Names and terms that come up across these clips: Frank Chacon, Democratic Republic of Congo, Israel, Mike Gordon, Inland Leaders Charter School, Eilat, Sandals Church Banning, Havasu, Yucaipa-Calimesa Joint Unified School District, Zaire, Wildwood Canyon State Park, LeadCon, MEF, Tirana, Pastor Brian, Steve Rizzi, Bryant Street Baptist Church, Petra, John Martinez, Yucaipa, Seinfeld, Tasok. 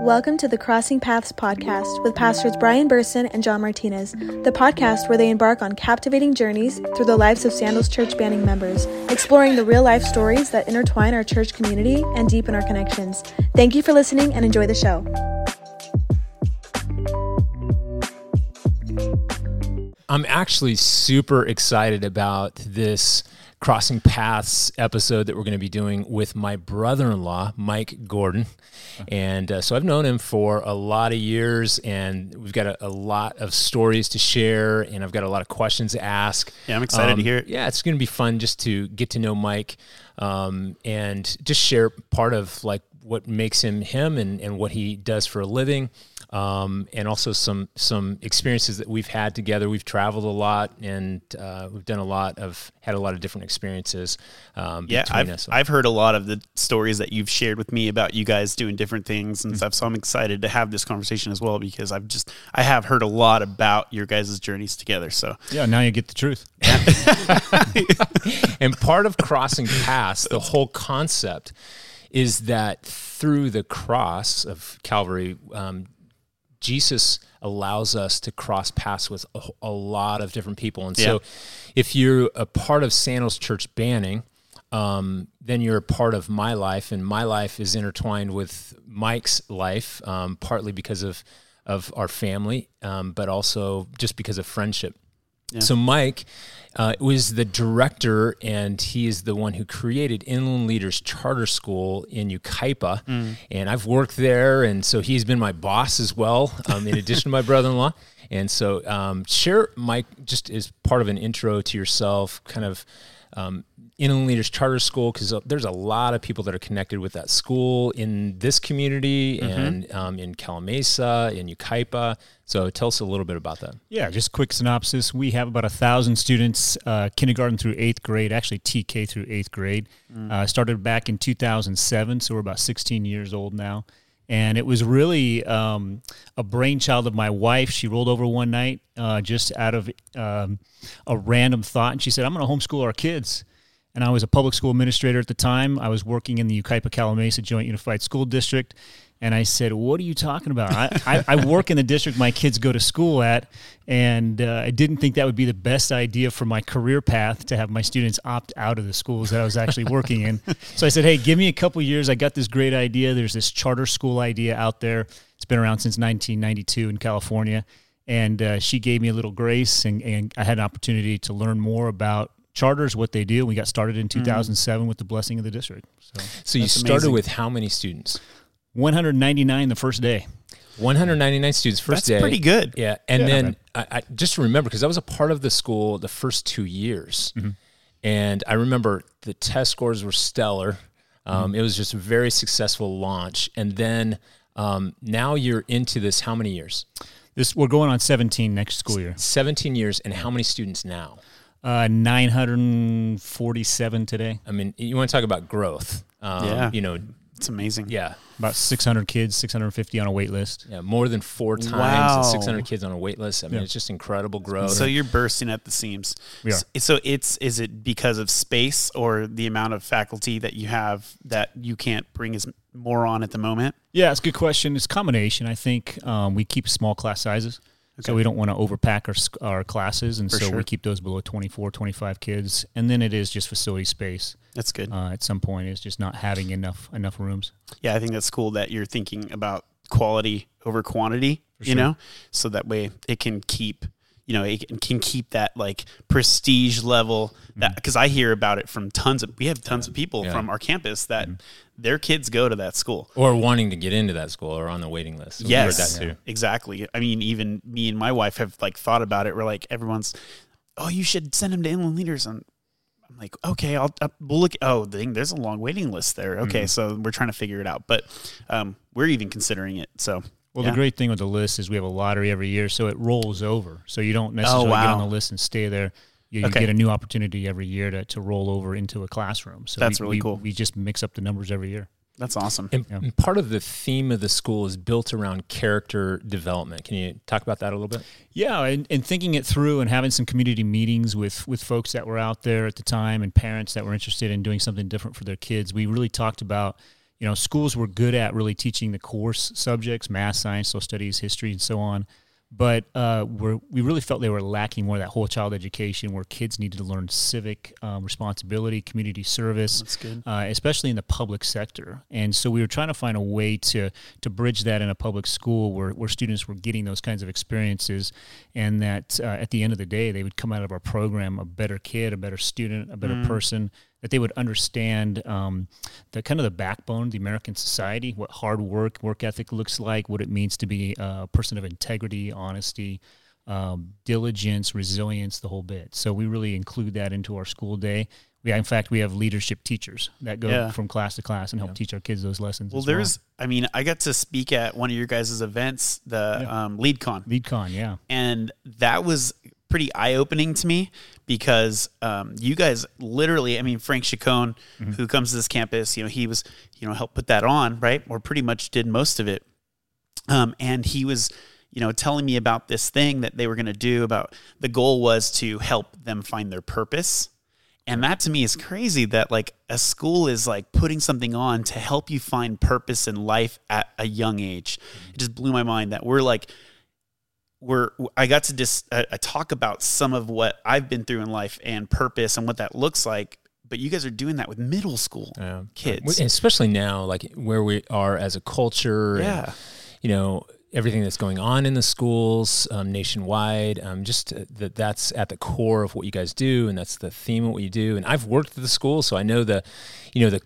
Welcome to the Crossing Paths Podcast with Pastors Brian Burson and John Martinez, the podcast where they embark on captivating journeys through the lives of Sandals Church Banning members, exploring the real-life stories that intertwine our church community and deepen our connections. Thank you for listening and enjoy the show. I'm actually super excited about this Crossing Paths episode that we're going to be doing with my brother-in-law, Mike Gordon. And so I've known him for a lot of years, and we've got a lot of stories to share, and I've got a lot of questions to ask. Yeah, I'm excited to hear it. Yeah, it's going to be fun just to get to know Mike and just share part of like what makes him him and what he does for a living. And also some experiences that we've had together. We've traveled a lot, and we've done had a lot of different experiences between us. I've heard a lot of the stories that you've shared with me about you guys doing different things and stuff, so I'm excited to have this conversation as well, because I have heard a lot about your guys' journeys together. So yeah, now you get the truth. And part of Crossing Paths, the whole concept, is that through the cross of Calvary, Jesus allows us to cross paths with a lot of different people. And so if you're a part of Sandals Church Banning, then you're a part of my life, and my life is intertwined with Mike's life, partly because of our family, but also just because of friendship. Yeah. So Mike was the director, and he is the one who created Inland Leaders Charter School in Yucaipa, and I've worked there, and so he's been my boss as well, in addition to my brother-in-law. And so share, Mike, just as part of an intro to yourself, kind of Inland Leaders Charter School, because there's a lot of people that are connected with that school in this community and in Calimesa, in Yucaipa. So tell us a little bit about that. Yeah, just a quick synopsis. We have about 1,000 students, kindergarten through 8th grade, actually TK through 8th grade. Started back in 2007, so we're about 16 years old now. And it was really a brainchild of my wife. She rolled over one night just out of a random thought, and she said, I'm going to homeschool our kids. And I was a public school administrator at the time. I was working in the Yucaipa-Calimesa Joint Unified School District. And I said, what are you talking about? I work in the district my kids go to school at, and I didn't think that would be the best idea for my career path, to have my students opt out of the schools that I was actually working in. So I said, hey, give me a couple years. I got this great idea. There's this charter school idea out there. It's been around since 1992 in California. And she gave me a little grace, and I had an opportunity to learn more about charters, what they do. We got started in 2007 with the blessing of the district. So you started with how many students? 199 the first day. 199 students first day. That's pretty good. Yeah. And then I just remember, because I was a part of the school the first 2 years. And I remember the test scores were stellar. It was just a very successful launch. And then now you're into this how many years? We're going on 17 next school year. 17 years. And how many students now? 947 today. I mean, you want to talk about growth. You know, it's amazing. Yeah. About 600 kids, 650 on a wait list. Yeah, more than four times, and 600 kids on a wait list. I mean, it's just incredible growth. So you're bursting at the seams. We are. So is it because of space or the amount of faculty that you have that you can't bring as more on at the moment? Yeah, it's a good question. It's a combination. I think we keep small class sizes. Okay. So we don't want to overpack our classes, and we keep those below 24, 25 kids. And then it is just facility space. That's good. At some point, it's just not having enough rooms. Yeah, I think that's cool that you're thinking about quality over quantity, know, so that way it can keep, it can keep that like prestige level, that because I hear about it from tons of people from our campus that their kids go to that school or wanting to get into that school or on the waiting list. So yes, we heard that too. Exactly. I mean, even me and my wife have like thought about it. We're like, everyone's, oh, you should send them to Inland Leaders. And I'm like, okay, we'll look. Oh, there's a long waiting list there. Okay. So we're trying to figure it out, but we're even considering it. So. Well, the great thing with the list is we have a lottery every year, so it rolls over. So you don't necessarily get on the list and stay there. You get a new opportunity every year to roll over into a classroom. So that's really cool. We just mix up the numbers every year. That's awesome. And part of the theme of the school is built around character development. Can you talk about that a little bit? Yeah, and thinking it through and having some community meetings with folks that were out there at the time and parents that were interested in doing something different for their kids, we really talked about you know, schools were good at really teaching the course subjects, math, science, social studies, history, and so on. But we really felt they were lacking more of that whole child education where kids needed to learn civic responsibility, community service. That's good. Especially in the public sector. And so we were trying to find a way to bridge that in a public school where students were getting those kinds of experiences, and that at the end of the day, they would come out of our program a better kid, a better student, a better person, that they would understand the kind of the backbone of the American society, what hard work, work ethic looks like, what it means to be a person of integrity, honesty, diligence, resilience, the whole bit. So we really include that into our school day. In fact, we have leadership teachers that go from class to class and help teach our kids those lessons. Well, I mean, I got to speak at one of your guys' events, the LeadCon. And that was pretty eye-opening to me because you guys literally, I mean, Frank Chacon, who comes to this campus, you know, he was, you know, helped put that on, right? Or pretty much did most of it. And he was, you know, telling me about this thing that they were going to do about the goal was to help them find their purpose. And that to me is crazy that like a school is like putting something on to help you find purpose in life at a young age. It just blew my mind that I got to talk about some of what I've been through in life and purpose and what that looks like, but you guys are doing that with middle school kids. Especially now, like where we are as a culture, and, you know, everything that's going on in the schools nationwide, just that's at the core of what you guys do, and that's the theme of what you do. And I've worked at the school, so I know the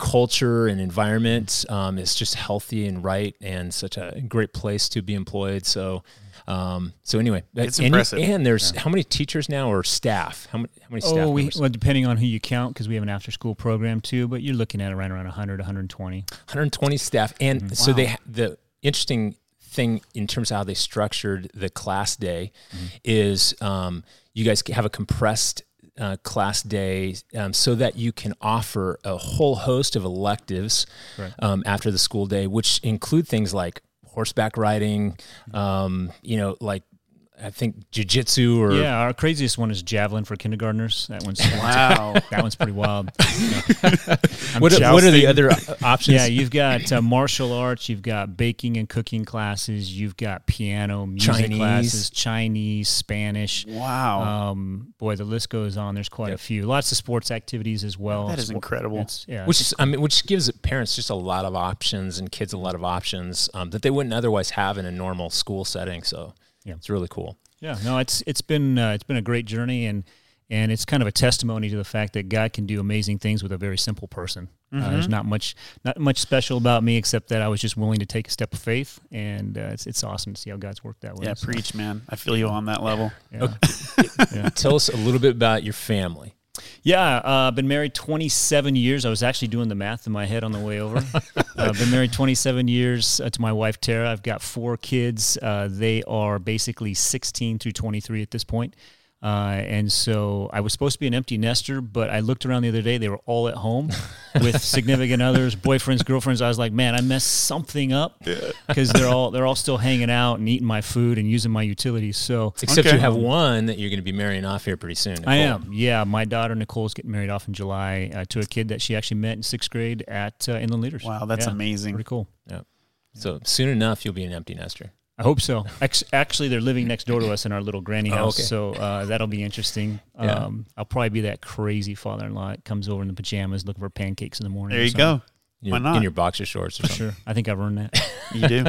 culture and environment is just healthy and right and such a great place to be employed, so... So anyway, it's impressive. And there's how many teachers now or staff? How many staff? Well, depending on who you count, because we have an after school program too, but you're looking at around 100, 120. 120 staff. And so the interesting thing in terms of how they structured the class day is you guys have a compressed class day so that you can offer a whole host of electives after the school day, which include things like horseback riding, you know, like I think jiu-jitsu or... Yeah, our craziest one is javelin for kindergartners. That one's... Wow. That one's pretty wild. What are the other options? Yeah, you've got martial arts, you've got baking and cooking classes, you've got piano, music classes, Chinese, Spanish. Wow. Boy, the list goes on. There's quite a few. Lots of sports activities as well. That is incredible. Which gives parents just a lot of options and kids a lot of options that they wouldn't otherwise have in a normal school setting, so... Yeah, it's really cool. Yeah, no, it's been a great journey, and it's kind of a testimony to the fact that God can do amazing things with a very simple person. There's not much special about me except that I was just willing to take a step of faith, and it's awesome to see how God's worked that way. Yeah, preach, man. I feel you on that level. Yeah. Okay. Tell us a little bit about your family. Yeah, I've been married 27 years. I was actually doing the math in my head on the way over. I've been married 27 years to my wife, Tara. I've got 4 kids. They are basically 16 through 23 at this point. And so I was supposed to be an empty nester, but I looked around the other day. They were all at home with significant others, boyfriends, girlfriends. I was like, man, I messed something up because they're all still hanging out and eating my food and using my utilities. So except you have one that you're going to be marrying off here pretty soon. Nicole. I am. Yeah. My daughter, Nicole's getting married off in July to a kid that she actually met in 6th grade at Inland Leaders. Wow. That's amazing. Pretty cool. Yeah. So soon enough, you'll be an empty nester. I hope so. Actually, they're living next door to us in our little granny house, so that'll be interesting. I'll probably be that crazy father-in-law that comes over in the pajamas looking for pancakes in the morning. There you go. Why not? In your boxer shorts or something. Sure. I think I've earned that. You do.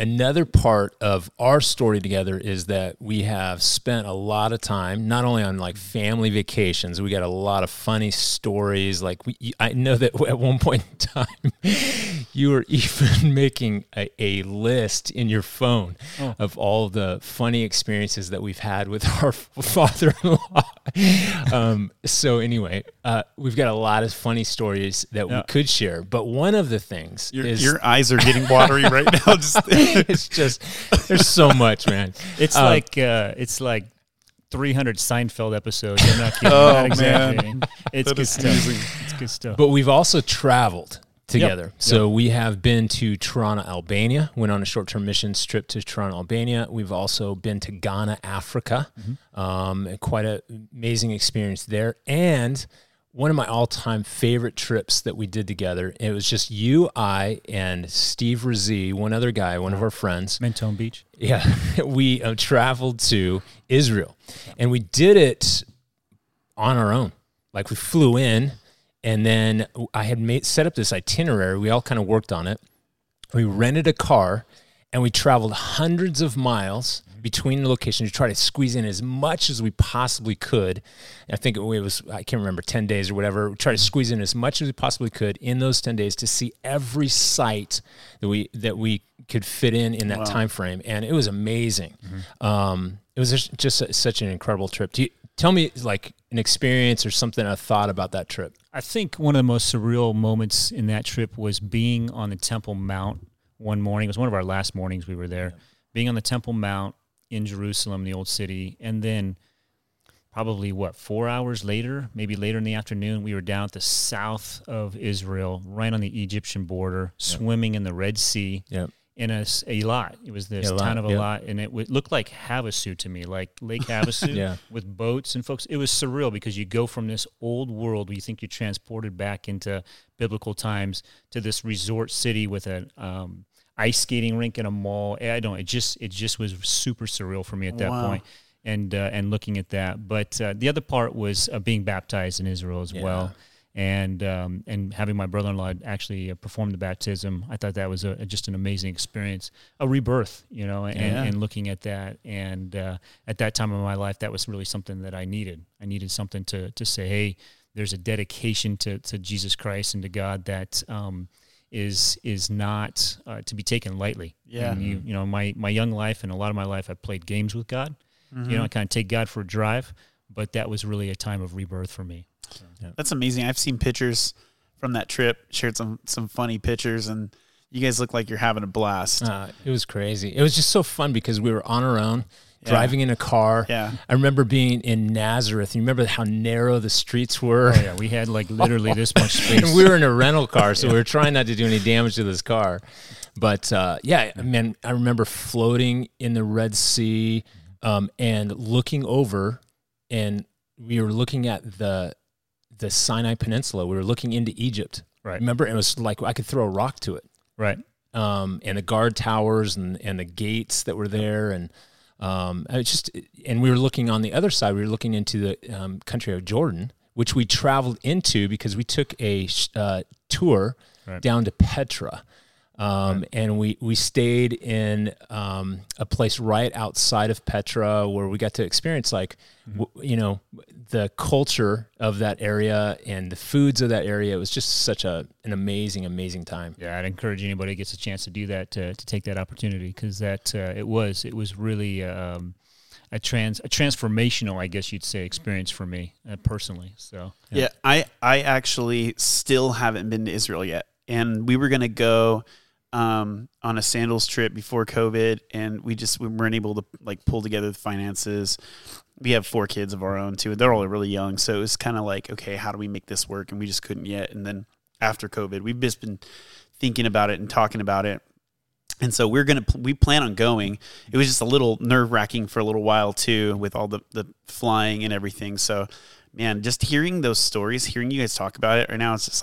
Another part of our story together is that we have spent a lot of time, not only on like family vacations, we got a lot of funny stories. Like I know that at one point in time, you were even making a list in your phone of all the funny experiences that we've had with our father-in-law. So anyway, we've got a lot of funny stories that we could share, but one of the things is... Your eyes are getting watery right now. It's just there's so much, man. It's like 300 Seinfeld episodes. I'm not kidding. Oh, I'm not exaggerating. It's good stuff. It's good stuff. But we've also traveled together. Yep. So we have been to Tirana, Albania. Went on a short-term mission trip to Tirana, Albania. We've also been to Ghana, Africa. Quite an amazing experience there. And one of my all-time favorite trips that we did together. It was just you, I, and Steve Rizzi, one other guy, one of our friends. Mentone Beach. Yeah. We traveled to Israel, and we did it on our own. Like, we flew in, and then I had set up this itinerary. We all kind of worked on it. We rented a car, and we traveled hundreds of miles between the locations to try to squeeze in as much as we possibly could. And I think it was, I can't remember, 10 days or whatever. We tried to squeeze in as much as we possibly could in those 10 days to see every site that we could fit in that time frame. And it was amazing. Mm-hmm. It was just such an incredible trip. Tell me, like, an experience or something I thought about that trip. I think one of the most surreal moments in that trip was being on the Temple Mount one morning. It was one of our last mornings we were there. Yeah. Being on the Temple Mount in Jerusalem, the old city, and then probably, 4 hours later, maybe later in the afternoon, we were down at the south of Israel, right on the Egyptian border, swimming in the Red Sea. Yeah. In a lot. It was this town of Eilat, and it looked like Havasu to me, like Lake Havasu with boats and folks. It was surreal because you go from this old world where you think you're transported back into biblical times to this resort city with an ice skating rink in a mall. It just was super surreal for me at that point, and looking at that. But the other part was being baptized in Israel as well. And having my brother-in-law actually perform the baptism, I thought that was just an amazing experience, a rebirth, and looking at that. And at that time in my life, that was really something that I needed. I needed something to say, hey, there's a dedication to Jesus Christ and to God that is not to be taken lightly. Yeah. And my young life and a lot of my life, I played games with God. Mm-hmm. I kind of take God for a drive, but that was really a time of rebirth for me. Yeah. That's amazing. I've seen pictures from that trip, shared some funny pictures, and you guys look like you're having a blast. It was crazy. It was just so fun because we were on our own, driving in a car. Yeah. I remember being in Nazareth. You remember how narrow the streets were? Oh, yeah. We had like literally this much space. And we were in a rental car, so we were trying not to do any damage to this car. But man, I remember floating in the Red Sea and looking over, and we were looking at the Sinai Peninsula. We were looking into Egypt. Right. Remember, it was like I could throw a rock to it. Right. And the guard towers and the gates that were there, and we were looking on the other side. We were looking into the country of Jordan, which we traveled into because we took a tour down to Petra. And we stayed in a place right outside of Petra where we got to experience the culture of that area and the foods of that area. It was just such an amazing, amazing time. Yeah, I'd encourage anybody who gets a chance to do that to take that opportunity because that it was really a transformational, I guess you'd say, experience for me personally. So I actually still haven't been to Israel yet, and we were gonna go on a sandals trip before COVID, and we weren't able to pull together the finances. We have 4 kids of our own too. They're all really young, so it was kind of like, okay, how do we make this work? And we just couldn't yet. And then after COVID, we've just been thinking about it and talking about it. And so we plan on going. It was just a little nerve wracking for a little while too, with all the flying and everything. So, man, just hearing those stories, hearing you guys talk about it right now, it's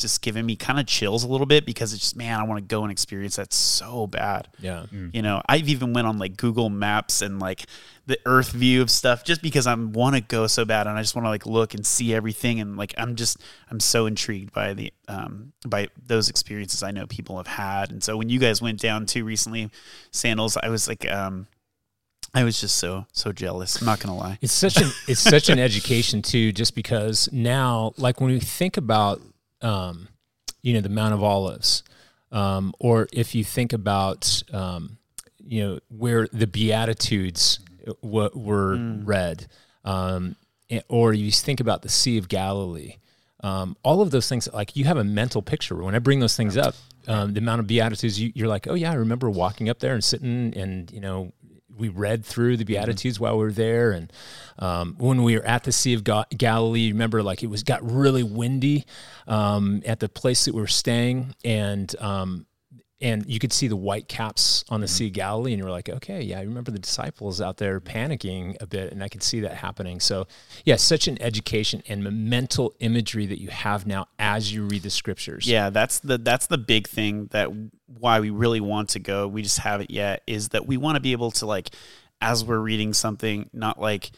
just giving me kind of chills a little bit because it's just, man, I want to go and experience that so bad. Yeah. Mm. I've even went on Google Maps and the earth view of stuff just because I want to go so bad. And I just want to look and see everything. And I'm so intrigued by the, by those experiences I know people have had. And so when you guys went down to recently Sandals, I was I was just so jealous. I'm not gonna lie. It's such an education too, just because now, when we think about, the Mount of Olives, or if you think about, where the Beatitudes were read, or you think about the Sea of Galilee, all of those things, you have a mental picture. When I bring those things up, the Mount of Beatitudes, you're like, oh yeah, I remember walking up there and sitting and we read through the Beatitudes while we were there. And when we were at the Sea of Galilee, remember, it got really windy at the place that we were staying. And And you could see the white caps on the Sea of Galilee, and you were like, okay, yeah, I remember the disciples out there panicking a bit, and I could see that happening. So, yeah, such an education and mental imagery that you have now as you read the scriptures. Yeah, that's the big thing that why we really want to go, we just haven't yet, is that we want to be able to, like, as we're reading something, not like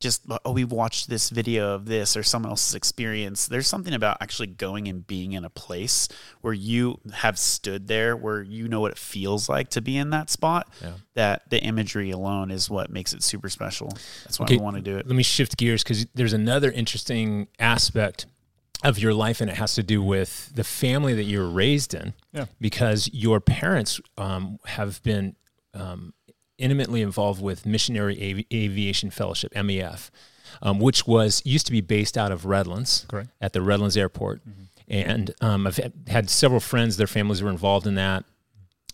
just, oh, we've watched this video of this or someone else's experience. There's something about actually going and being in a place where you have stood there, where you know what it feels like to be in that spot, that the imagery alone is what makes it super special. That's why we want to do it. Let me shift gears, because there's another interesting aspect of your life, and it has to do with the family that you were raised in, because your parents have been intimately involved with Missionary Aviation Fellowship, MEF, which used to be based out of Redlands, at the Redlands Airport. Mm-hmm. And I've had several friends, their families were involved in that.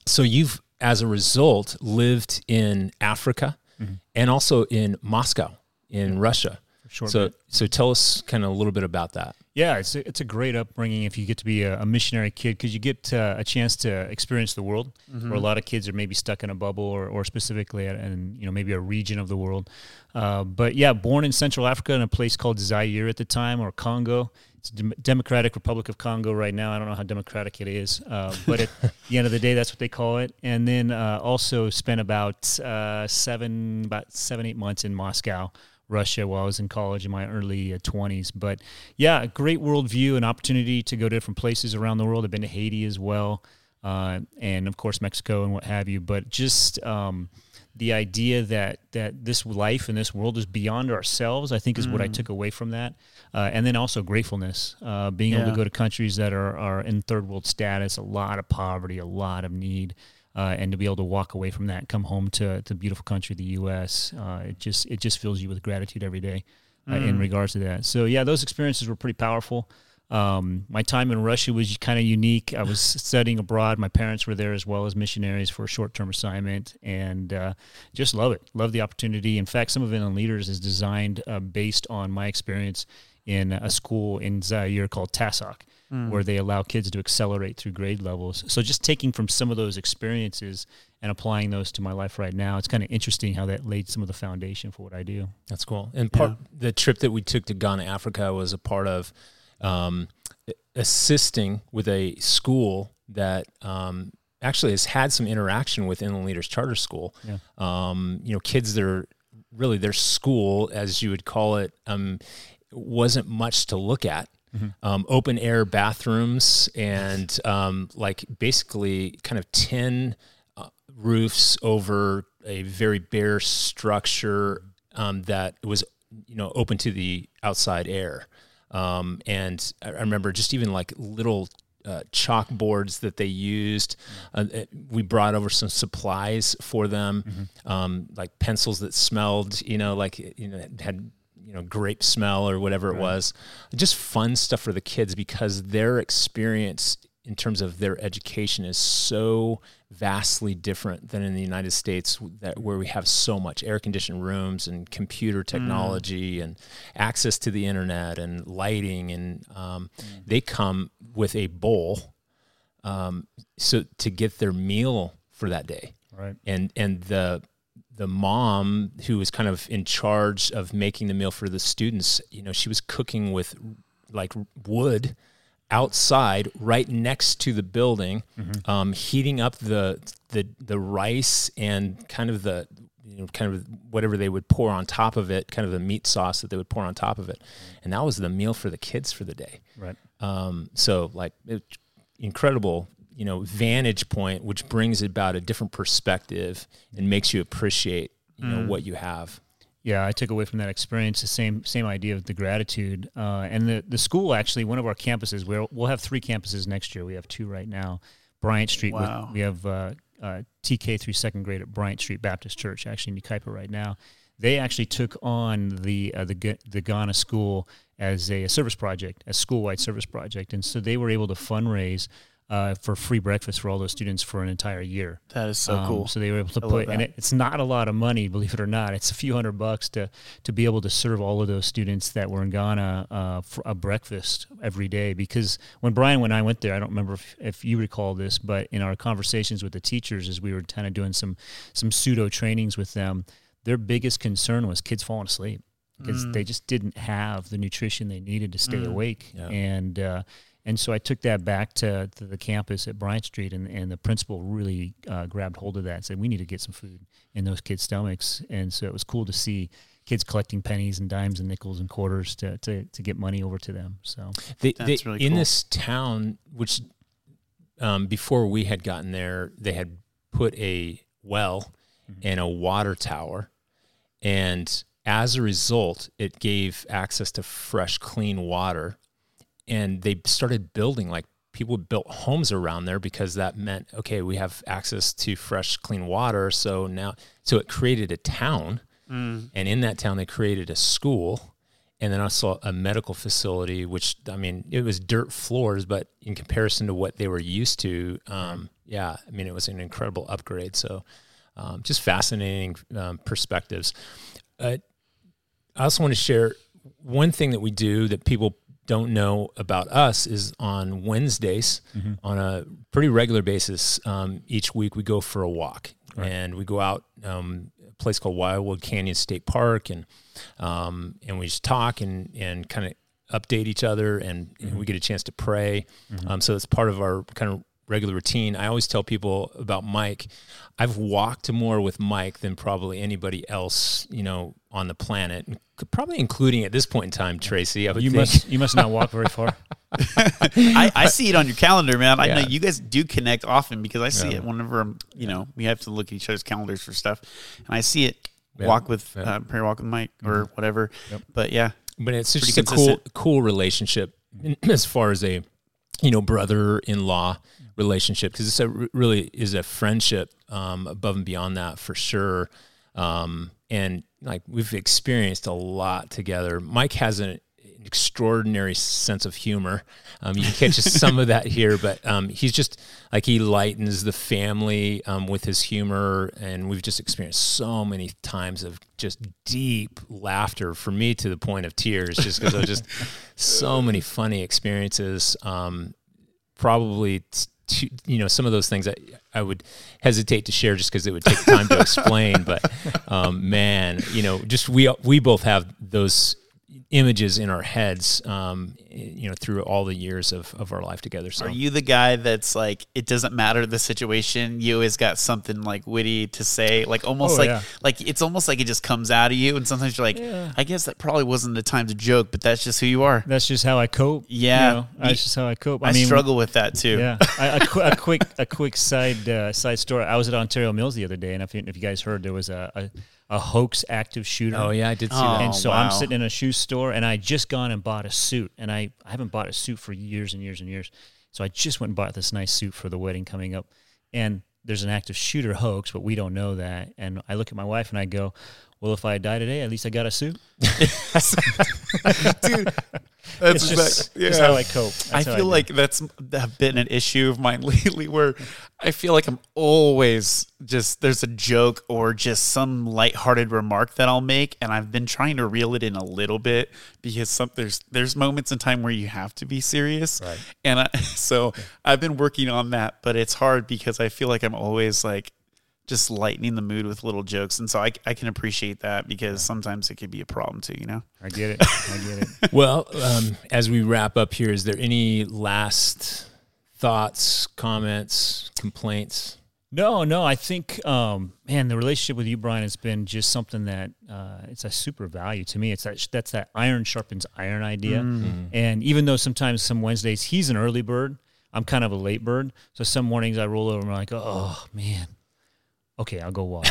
So you've, as a result, lived in Africa and also in Moscow, in Russia. So tell us kind of a little bit about that. Yeah, it's a great upbringing if you get to be a missionary kid, because you get a chance to experience the world, where a lot of kids are maybe stuck in a bubble or specifically in maybe a region of the world. But yeah, born in Central Africa in a place called Zaire at the time, or Congo. It's Democratic Republic of Congo right now. I don't know how democratic it is, but at the end of the day, that's what they call it. And then also spent about 7-8 months in Moscow, Russia, while I was in college in my early 20s. But yeah, a great worldview and opportunity to go to different places around the world. I've been to Haiti as well, and of course Mexico and what have you. But just the idea that this life and this world is beyond ourselves, I think, is what I took away from that. And then also gratefulness, being able to go to countries that are in third world status, a lot of poverty, a lot of need. And to be able to walk away from that, come home to beautiful country, the U.S., it just fills you with gratitude every day in regards to that. So, yeah, those experiences were pretty powerful. My time in Russia was kind of unique. I was studying abroad. My parents were there as well as missionaries for a short-term assignment, and just love it. Love the opportunity. In fact, some of Inland Leaders is designed based on my experience in a school in Zaire called Tasok, where they allow kids to accelerate through grade levels. So just taking from some of those experiences and applying those to my life right now, it's kind of interesting how that laid some of the foundation for what I do. That's cool. And the trip that we took to Ghana, Africa, was a part of assisting with a school that actually has had some interaction with Inland Leaders Charter School. Yeah. Kids that are really their school, as you would call it, wasn't much to look at. Open air bathrooms and basically kind of tin roofs over a very bare structure that was open to the outside air. And I remember just even like little chalkboards that they used. We brought over some supplies for them, like pencils that smelled, had grape smell or whatever it was. Just fun stuff for the kids, because their experience in terms of their education is so vastly different than in the United States, where we have so much air-conditioned rooms and computer technology and access to the internet and lighting. And they come with a bowl so to get their meal for that day. Right. And the mom who was kind of in charge of making the meal for the students, she was cooking with like wood outside right next to the building, heating up the rice and kind of the, whatever they would pour on top of it, kind of the meat sauce that they would pour on top of it. And that was the meal for the kids for the day. Right. Incredible, vantage point, which brings about a different perspective and makes you appreciate, what you have. Yeah, I took away from that experience the same idea of the gratitude. And the school, actually, one of our campuses, we'll have 3 campuses next year. We have 2 right now. Bryant Street, wow. We have TK through 2nd grade at Bryant Street Baptist Church, actually in Yucaipa right now. They actually took on the Ghana school as a service project, a school-wide service project. And so they were able to fundraise for free breakfast for all those students for an entire year. That is so cool. So they were able to put, and it's not a lot of money, believe it or not. It's a few $100 to be able to serve all of those students that were in Ghana for a breakfast every day. Because when Brian and I went there, I don't remember if you recall this, but in our conversations with the teachers as we were kind of doing some pseudo trainings with them, their biggest concern was kids falling asleep because they just didn't have the nutrition they needed to stay awake. Yeah. And so I took that back to the campus at Bryant Street, and the principal really grabbed hold of that and said, we need to get some food in those kids' stomachs. And so it was cool to see kids collecting pennies and dimes and nickels and quarters to get money over to them. So that's really cool. In this town, which before we had gotten there, they had put a well and a water tower, and as a result, it gave access to fresh, clean water. And they started building, like people built homes around there because that meant, okay, we have access to fresh, clean water. So now, so it created a town, and in that town they created a school, and then also a medical facility, which, I mean, it was dirt floors, but in comparison to what they were used to, yeah, I mean, it was an incredible upgrade. So just fascinating perspectives. I also want to share one thing that we do that people don't know about us is on Wednesdays, on a pretty regular basis, each week we go for a walk, and we go out a place called Wildwood Canyon State Park, and we just talk and kind of update each other, and we get a chance to pray. So it's part of our kind of regular routine. I always tell people about Mike. I've walked more with Mike than probably anybody else, you know, on the planet, probably including at this point in time, Tracy. I would think. You must not walk very far. I see it on your calendar, man. I know you guys do connect often because I see it whenever I'm, you know, we have to look at each other's calendars for stuff, and I see it walk with prayer walk with Mike or whatever. But but it's just a cool relationship as far as a, you know, brother-in-law relationship, because it's really is a friendship above and beyond that for sure. And like we've experienced a lot together. Mike has an extraordinary sense of humor. You can catch some of that here, but he's just like, he lightens the family with his humor. And we've just experienced so many times of just deep laughter, for me to the point of tears, just because of just so many funny experiences. Probably to, you know, some of those things I would hesitate to share just because it would take time to explain. But man, you know, just we both have those images in our heads, you know, through all the years of our life together. So, are you the guy that's like, it doesn't matter the situation, you always got something like witty to say, like almost like it's almost like it just comes out of you? And sometimes you're like, I guess that probably wasn't the time to joke, but that's just who you are. That's just how I cope. Yeah, you know, that's just how I cope. I mean, struggle with that too. Yeah, a quick side story. I was at Ontario Mills the other day, and if you guys heard, there was a hoax active shooter. Oh yeah, I did see that. And so I'm sitting in a shoe store, and I just gone and bought a suit, and I haven't bought a suit for years and years and years. So I just went and bought this nice suit for the wedding coming up, and there's an active shooter hoax, but we don't know that. And I look at my wife and I go, well, if I die today, at least I got a suit. Dude, that's just, that's how I cope. I feel like that's been an issue of mine lately, where I feel like I'm always just, there's a joke or just some lighthearted remark that I'll make, and I've been trying to reel it in a little bit because there's moments in time where you have to be serious, right. And I've been working on that, but it's hard because I feel like I'm always like, just lightening the mood with little jokes. And so I can appreciate that because sometimes it could be a problem too, you know? I get it. Well, as we wrap up here, is there any last thoughts, comments, complaints? No. I think, man, the relationship with you, Brian, has been just something that it's a super value to me. It's that's that iron sharpens iron idea. Mm-hmm. And even though sometimes some Wednesdays he's an early bird, I'm kind of a late bird. So some mornings I roll over and I'm like, oh man, okay, I'll go walk.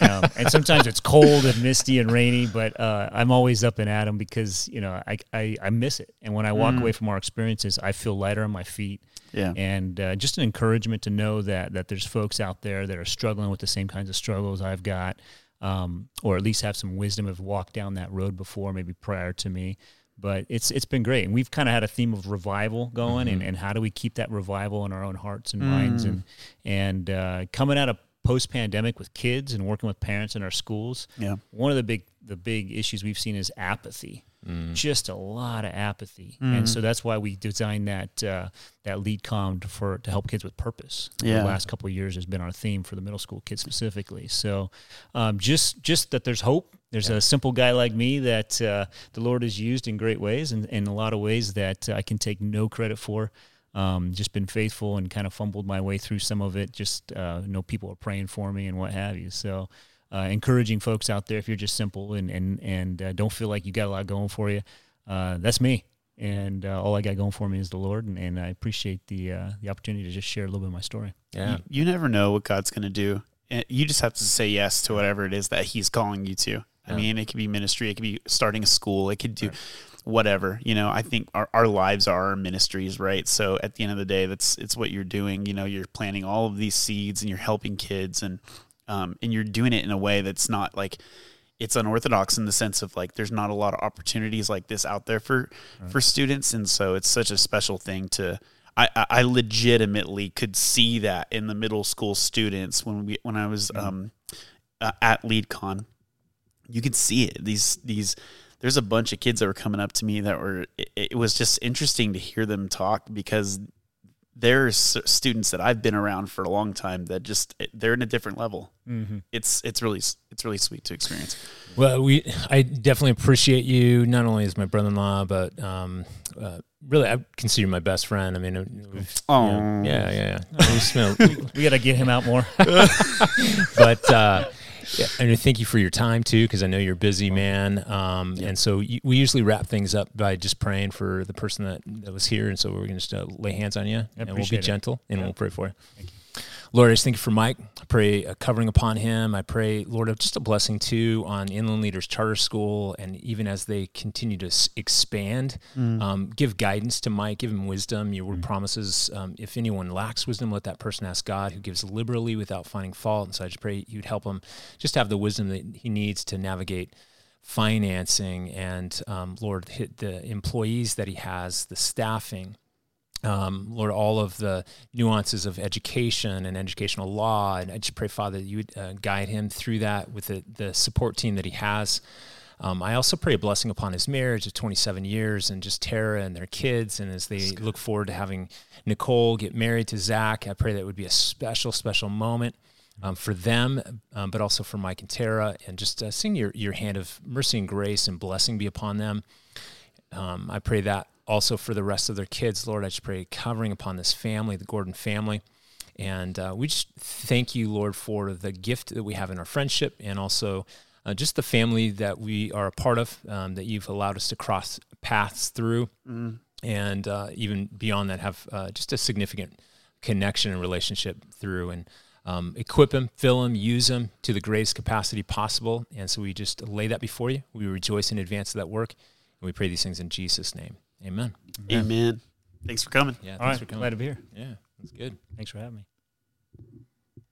And sometimes it's cold and misty and rainy, but I'm always up and at them because, you know, I miss it. And when I walk away from our experiences, I feel lighter on my feet. Yeah. And just an encouragement to know that there's folks out there that are struggling with the same kinds of struggles I've got, or at least have some wisdom, have walked down that road before, maybe prior to me. But it's been great. And we've kind of had a theme of revival going, mm-hmm. and how do we keep that revival in our own hearts and minds, and coming out of post-pandemic with kids and working with parents in our schools. Yeah. One of the big issues we've seen is apathy. Just a lot of apathy. And so that's why we designed that LeadCon to help kids with purpose. Yeah. The last couple of years has been our theme for the middle school kids specifically. So just that there's hope. There's a simple guy like me that the Lord has used in great ways, and in a lot of ways that I can take no credit for. Just been faithful and kind of fumbled my way through some of it. Just know people are praying for me and what have you. So encouraging folks out there, if you're just simple and don't feel like you got a lot going for you, that's me. And all I got going for me is the Lord, and I appreciate the opportunity to just share a little bit of my story. Yeah, you never know what God's going to do. You just have to say yes to whatever it is that He's calling you to. I mean, it could be ministry, it could be starting a school, it could do whatever. You know, I think our lives are our ministries, right? So at the end of the day, it's what you're doing. You know, you're planting all of these seeds and you're helping kids, and you're doing it in a way that's not like, it's unorthodox in the sense of like, there's not a lot of opportunities like this out there for students. And so it's such a special thing to, I legitimately could see that in the middle school students when I was at LeadCon. You could see it. There's a bunch of kids that were coming up to me that were, it was just interesting to hear them talk, because there are students that I've been around for a long time that just, they're in a different level. Mm-hmm. It's really sweet to experience. Well, I definitely appreciate you, not only as my brother-in-law, but, really, I consider you my best friend. I mean, we got to get him out more, but, yeah, and thank you for your time, too, because I know you're a busy man. And so we usually wrap things up by just praying for the person that was here. And so we're going to just lay hands on you, and we'll be gentle, and we'll pray for you. Thank you. Lord, I just thank you for Mike. I pray a covering upon him. I pray, Lord, just a blessing, too, on Inland Leaders Charter School, and even as they continue to expand, give guidance to Mike, give him wisdom. Your word promises, if anyone lacks wisdom, let that person ask God, who gives liberally without finding fault. And so I just pray you'd help him just have the wisdom that he needs to navigate financing and, Lord, hit the employees that he has, the staffing. Lord, all of the nuances of education and educational law, and I just pray, Father, that you would guide him through that with the support team that he has. I also pray a blessing upon his marriage of 27 years, and just Tara and their kids, and as they look forward to having Nicole get married to Zach, I pray that it would be a special, special moment for them, but also for Mike and Tara, and just seeing your hand of mercy and grace and blessing be upon them. I pray that also for the rest of their kids, Lord. I just pray covering upon this family, the Gordon family. And we just thank you, Lord, for the gift that we have in our friendship, and also just the family that we are a part of, that you've allowed us to cross paths through. And even beyond that, have just a significant connection and relationship through. And equip them, fill them, use them to the greatest capacity possible. And so we just lay that before you. We rejoice in advance of that work. And we pray these things in Jesus' name. Amen. Amen. Thanks for coming. Yeah, thanks for coming. Glad to be here. Yeah, that's good. Thanks for having me.